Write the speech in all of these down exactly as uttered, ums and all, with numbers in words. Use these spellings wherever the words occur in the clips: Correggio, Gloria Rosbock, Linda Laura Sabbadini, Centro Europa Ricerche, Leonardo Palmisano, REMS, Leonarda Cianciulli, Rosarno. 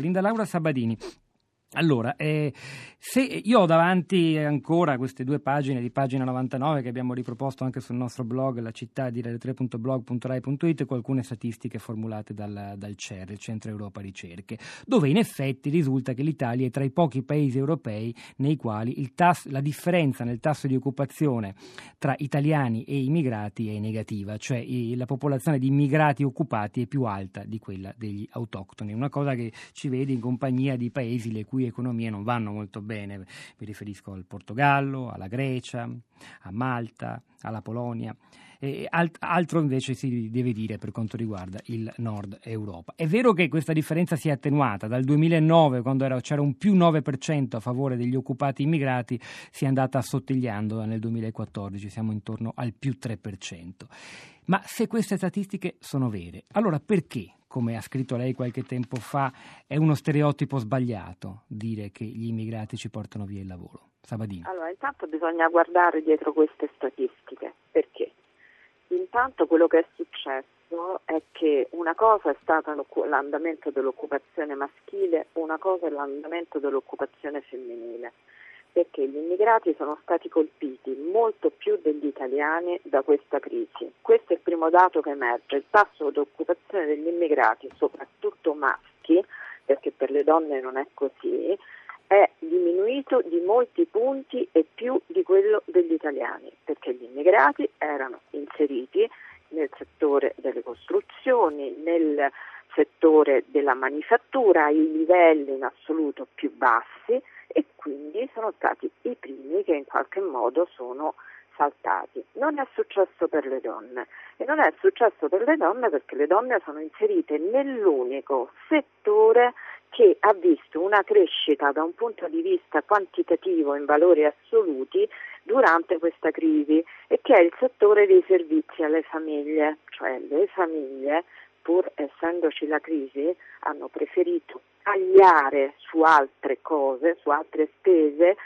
Linda Laura Sabbadini. Allora, eh, se io ho davanti ancora queste due pagine di pagina novantanove che abbiamo riproposto anche sul nostro blog la città dire tre punto blog punto rai punto it con alcune statistiche formulate dal, dal C E R, il Centro Europa Ricerche, dove in effetti risulta che l'Italia è tra i pochi paesi europei nei quali il tasso, la differenza nel tasso di occupazione tra italiani e immigrati è negativa, cioè la popolazione di immigrati occupati è più alta di quella degli autoctoni, una cosa che ci vede in compagnia di paesi le cui economie non vanno molto bene. Mi riferisco al Portogallo, alla Grecia, a Malta, alla Polonia. E alt- altro invece si deve dire per quanto riguarda il Nord Europa. È vero che questa differenza si è attenuata dal duemilanove, quando era, c'era un più nove per cento a favore degli occupati immigrati, si è andata assottigliando nel duemilaquattordici, siamo intorno al più tre per cento. Ma se queste statistiche sono vere, allora perché, come ha scritto lei qualche tempo fa, è uno stereotipo sbagliato dire che gli immigrati ci portano via il lavoro? Sabbadini. Allora, intanto bisogna guardare dietro queste statistiche. Perché? Intanto quello che è successo è che una cosa è stata l'andamento dell'occupazione maschile, una cosa è l'andamento dell'occupazione femminile, perché gli immigrati sono stati colpiti molto più degli italiani da questa crisi. Questo è il primo dato che emerge, il tasso di occupazione degli immigrati, soprattutto maschi, perché per le donne non è così, è diminuito di molti punti e più di quello degli italiani, perché gli immigrati erano inseriti nel settore delle costruzioni, nel settore della manifattura, ai livelli in assoluto più bassi, e quindi sono stati i primi che in qualche modo sono saltati. Non è successo per le donne e non è successo per le donne perché le donne sono inserite nell'unico settore che ha visto una crescita da un punto di vista quantitativo in valori assoluti durante questa crisi e che è il settore dei servizi alle famiglie, cioè le famiglie, pur essendoci la crisi, hanno preferito tagliare su altre cose, su altre spese,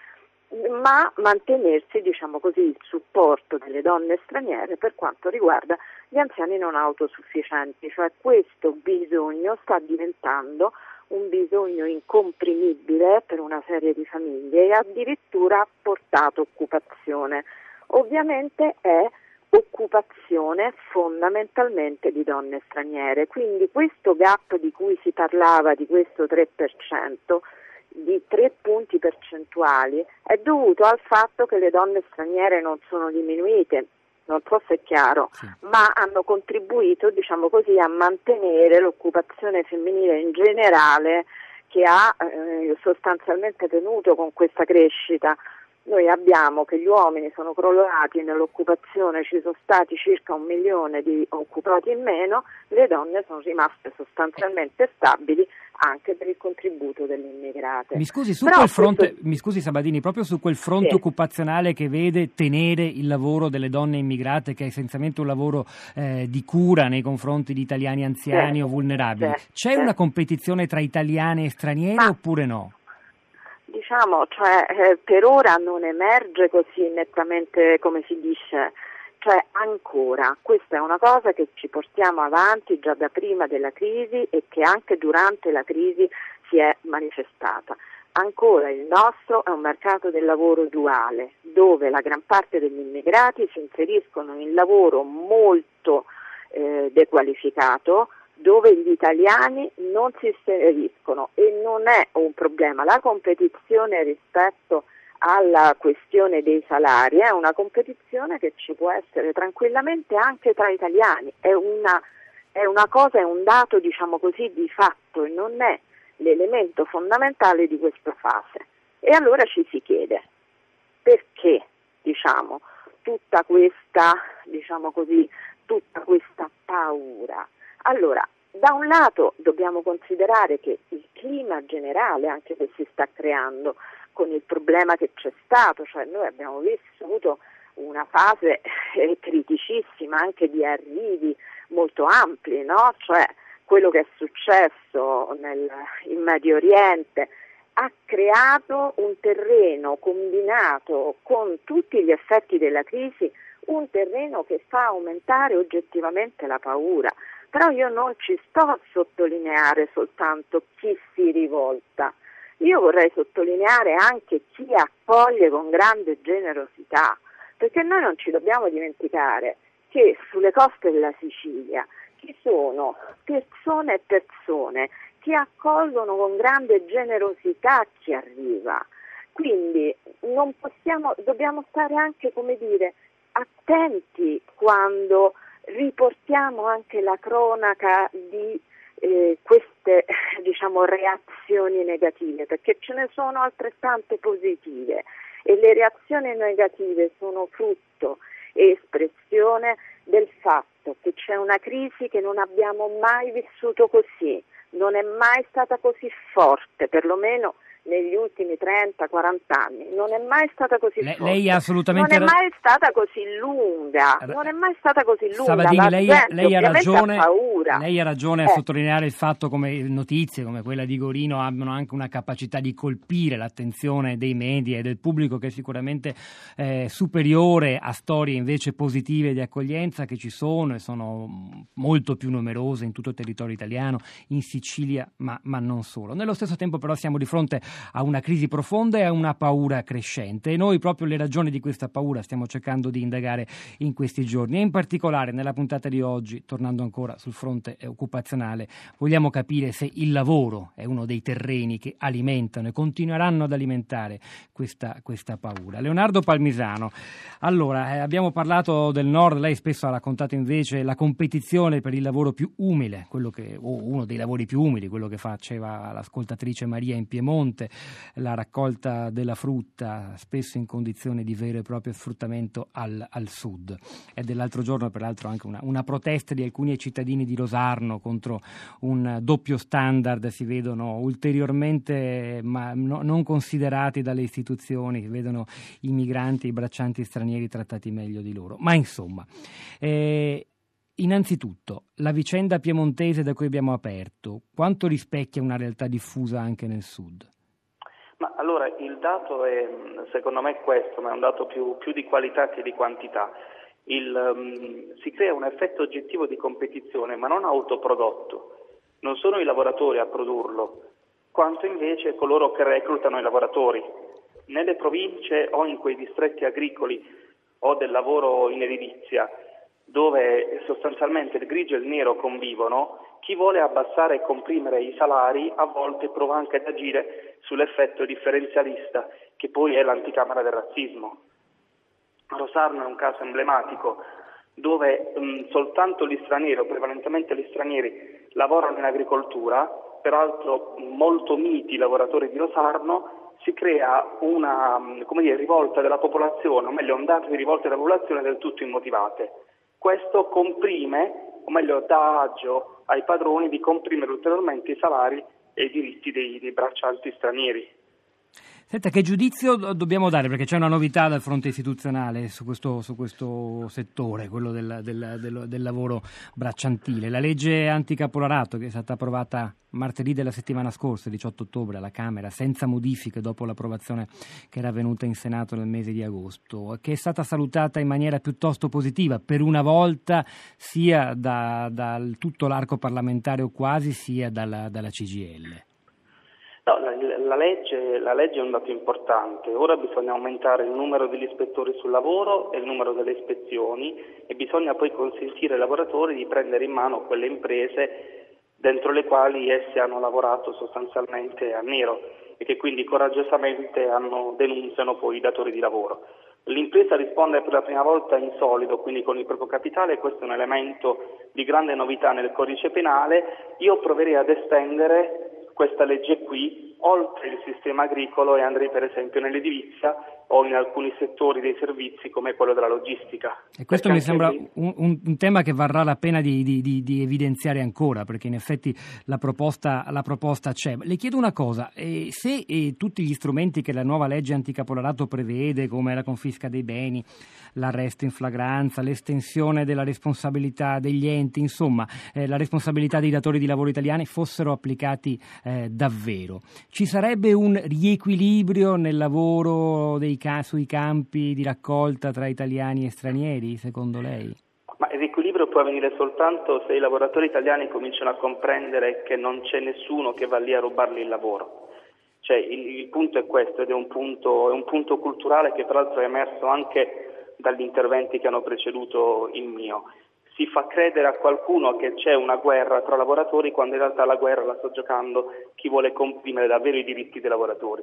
ma mantenersi, diciamo così, il supporto delle donne straniere per quanto riguarda gli anziani non autosufficienti, cioè questo bisogno sta diventando un bisogno incomprimibile per una serie di famiglie e addirittura ha portato occupazione. Ovviamente è occupazione fondamentalmente di donne straniere, quindi questo gap di cui si parlava, di questo tre per cento, di tre punti percentuali, è dovuto al fatto che le donne straniere non sono diminuite, non so se è chiaro, sì, ma hanno contribuito, diciamo così, a mantenere l'occupazione femminile in generale, che ha eh, sostanzialmente tenuto con questa crescita. Noi abbiamo che gli uomini sono crollati nell'occupazione, ci sono stati circa un milione di occupati in meno, le donne sono rimaste sostanzialmente stabili anche per il contributo delle immigrate. Mi scusi, su Però quel fronte, questo... mi scusi Sabbadini, proprio su quel fronte sì. occupazionale che vede tenere il lavoro delle donne immigrate, che è essenzialmente un lavoro eh, di cura nei confronti di italiani anziani sì. o vulnerabili, sì. c'è sì. una competizione tra italiane e straniere Ma... oppure no? Diciamo, cioè, eh, per ora non emerge così nettamente, come si dice, cioè ancora. Questa è una cosa che ci portiamo avanti già da prima della crisi e che anche durante la crisi si è manifestata. Ancora il nostro è un mercato del lavoro duale, dove la gran parte degli immigrati si inseriscono in lavoro molto eh, dequalificato, dove gli italiani non si inseriscono, e non è un problema. La competizione rispetto alla questione dei salari è una competizione che ci può essere tranquillamente anche tra italiani, è una, è una cosa, è un dato, diciamo così, di fatto, e non è l'elemento fondamentale di questa fase. E allora ci si chiede perché, diciamo, tutta questa, diciamo così, tutta questa paura. Allora, da un lato dobbiamo considerare che il clima generale anche che si sta creando con il problema che c'è stato, cioè noi abbiamo vissuto una fase eh, criticissima anche di arrivi molto ampi, no? Cioè quello che è successo nel, in Medio Oriente ha creato un terreno combinato con tutti gli effetti della crisi, un terreno che fa aumentare oggettivamente la paura. però io non ci sto a sottolineare soltanto chi si rivolta, io vorrei sottolineare anche chi accoglie con grande generosità, perché noi non ci dobbiamo dimenticare che sulle coste della Sicilia ci sono persone e persone che accolgono con grande generosità chi arriva, quindi non possiamo, dobbiamo stare anche, come dire, attenti quando riportiamo anche la cronaca di eh, queste, diciamo, reazioni negative, perché ce ne sono altrettante positive e le reazioni negative sono frutto e espressione del fatto che c'è una crisi che non abbiamo mai vissuto così, non è mai stata così forte, perlomeno negli ultimi trenta quaranta anni, non è mai stata così Le, forte, lei assolutamente non è mai stata così lunga, non è mai stata così lunga. Sabbadini, lei, gente, lei ha ragione, ha lei ha ragione eh. a sottolineare il fatto come notizie come quella di Gorino abbiano anche una capacità di colpire l'attenzione dei media e del pubblico che è sicuramente eh, superiore a storie invece positive di accoglienza che ci sono e sono molto più numerose in tutto il territorio italiano, in Sicilia, ma, ma non solo. Nello stesso tempo però siamo di fronte a una crisi profonda e a una paura crescente e noi proprio le ragioni di questa paura stiamo cercando di indagare in questi giorni e in particolare nella puntata di oggi, tornando ancora sul fronte occupazionale, vogliamo capire se il lavoro è uno dei terreni che alimentano e continueranno ad alimentare questa, questa paura. Leonardo Palmisano, allora eh, abbiamo parlato del nord, lei spesso ha raccontato invece la competizione per il lavoro più umile, quello che, o uno dei lavori più umili, quello che faceva l'ascoltatrice Maria in Piemonte, la raccolta della frutta, spesso in condizioni di vero e proprio sfruttamento al, al sud. È dell'altro giorno peraltro anche una, una protesta di alcuni cittadini di Rosarno contro un doppio standard, si vedono ulteriormente ma no, non considerati dalle istituzioni, si vedono i migranti, i braccianti stranieri trattati meglio di loro. Ma insomma, eh, innanzitutto la vicenda piemontese da cui abbiamo aperto, quanto rispecchia una realtà diffusa anche nel sud? Ma allora il dato è secondo me questo, ma è un dato più, più di qualità che di quantità. Il, um, si crea un effetto oggettivo di competizione, ma non autoprodotto. Non sono i lavoratori a produrlo, quanto invece coloro che reclutano i lavoratori. Nelle province o in quei distretti agricoli o del lavoro in edilizia, dove sostanzialmente il grigio e il nero convivono, chi vuole abbassare e comprimere i salari a volte prova anche ad agire sull'effetto differenzialista, che poi è l'anticamera del razzismo. Rosarno è un caso emblematico, dove mh, soltanto gli stranieri, o prevalentemente gli stranieri, lavorano in agricoltura, peraltro molto miti lavoratori di Rosarno, si crea una mh, come dire, rivolta della popolazione, o meglio ondate di rivolta della popolazione del tutto immotivate. Questo comprime, o meglio dà agio ai padroni di comprimere ulteriormente i salari e i diritti dei, dei braccianti stranieri. Senta, che giudizio dobbiamo dare? Perché c'è una novità dal fronte istituzionale su questo, su questo settore, quello del, del, del, del lavoro bracciantile. La legge anticapolarato, che è stata approvata martedì della settimana scorsa, diciotto ottobre, alla Camera, senza modifiche dopo l'approvazione che era avvenuta in Senato nel mese di agosto, che è stata salutata in maniera piuttosto positiva, per una volta sia da, da tutto l'arco parlamentare o quasi, sia dalla, dalla C G I L. No, la, la, legge, la legge è un dato importante, ora bisogna aumentare il numero degli ispettori sul lavoro e il numero delle ispezioni e bisogna poi consentire ai lavoratori di prendere in mano quelle imprese dentro le quali essi hanno lavorato sostanzialmente a nero e che quindi coraggiosamente hanno, denunziano poi i datori di lavoro. L'impresa risponde per la prima volta in solido, quindi con il proprio capitale, questo è un elemento di grande novità nel codice penale. Io proverei ad estendere questa legge qui, oltre il sistema agricolo, e andrei per esempio nell'edilizia o in alcuni settori dei servizi come quello della logistica. E questo perché mi sembra lì... un, un tema che varrà la pena di, di, di, di evidenziare ancora, perché in effetti la proposta, la proposta c'è. Le chiedo una cosa, eh, se eh, tutti gli strumenti che la nuova legge anticapolarato prevede, come la confisca dei beni, l'arresto in flagranza, l'estensione della responsabilità degli enti, insomma eh, la responsabilità dei datori di lavoro italiani, fossero applicati eh, davvero, ci sarebbe un riequilibrio nel lavoro dei sui campi di raccolta tra italiani e stranieri, secondo lei? Ma il riequilibrio futuro può avvenire soltanto se i lavoratori italiani cominciano a comprendere che non c'è nessuno che va lì a rubargli il lavoro. Cioè il, il punto è questo, ed è un punto, è un punto culturale che peraltro è emerso anche dagli interventi che hanno preceduto il mio. Si fa credere a qualcuno che c'è una guerra tra lavoratori quando in realtà la guerra la sta giocando chi vuole comprimere davvero i diritti dei lavoratori.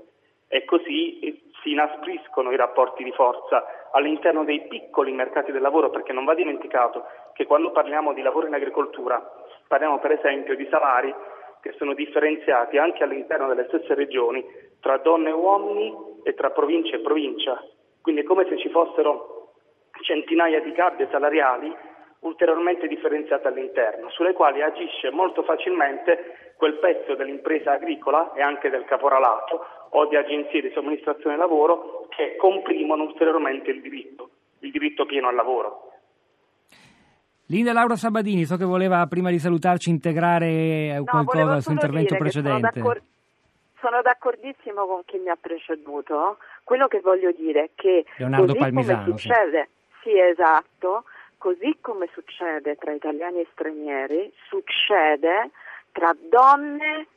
E così si inaspriscono i rapporti di forza all'interno dei piccoli mercati del lavoro, perché non va dimenticato che quando parliamo di lavoro in agricoltura parliamo per esempio di salari che sono differenziati anche all'interno delle stesse regioni tra donne e uomini e tra provincia e provincia. Quindi è come se ci fossero centinaia di gabbie salariali ulteriormente differenziate all'interno, sulle quali agisce molto facilmente quel pezzo dell'impresa agricola e anche del caporalato o di agenzie di somministrazione lavoro che comprimono ulteriormente il diritto, il diritto pieno al lavoro. Linda Laura Sabbadini, so che voleva prima di salutarci integrare no, qualcosa al suo intervento precedente. Sono, d'accordi- sono d'accordissimo con chi mi ha preceduto. Quello che voglio dire è che Leonardo Palmisano, succede, sì. sì esatto, così come succede tra italiani e stranieri, succede tra donne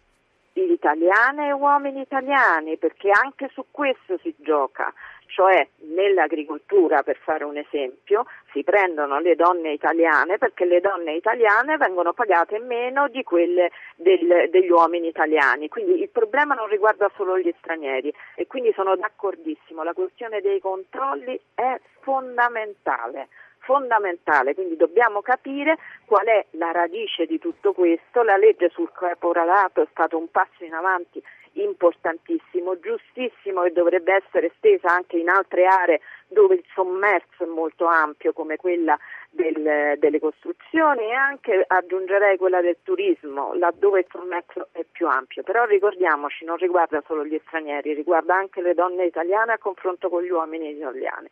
italiane e uomini italiani, perché anche su questo si gioca. Cioè nell'agricoltura, per fare un esempio, si prendono le donne italiane perché le donne italiane vengono pagate meno di quelle del, degli uomini italiani, quindi il problema non riguarda solo gli stranieri, e quindi sono d'accordissimo, la questione dei controlli è fondamentale. fondamentale, quindi dobbiamo capire qual è la radice di tutto questo. La legge sul caporalato è stato un passo in avanti importantissimo, giustissimo, e dovrebbe essere estesa anche in altre aree dove il sommerso è molto ampio, come quella del, delle costruzioni, e anche aggiungerei quella del turismo, laddove il sommerso è più ampio. Però ricordiamoci, non riguarda solo gli stranieri, riguarda anche le donne italiane a confronto con gli uomini italiani.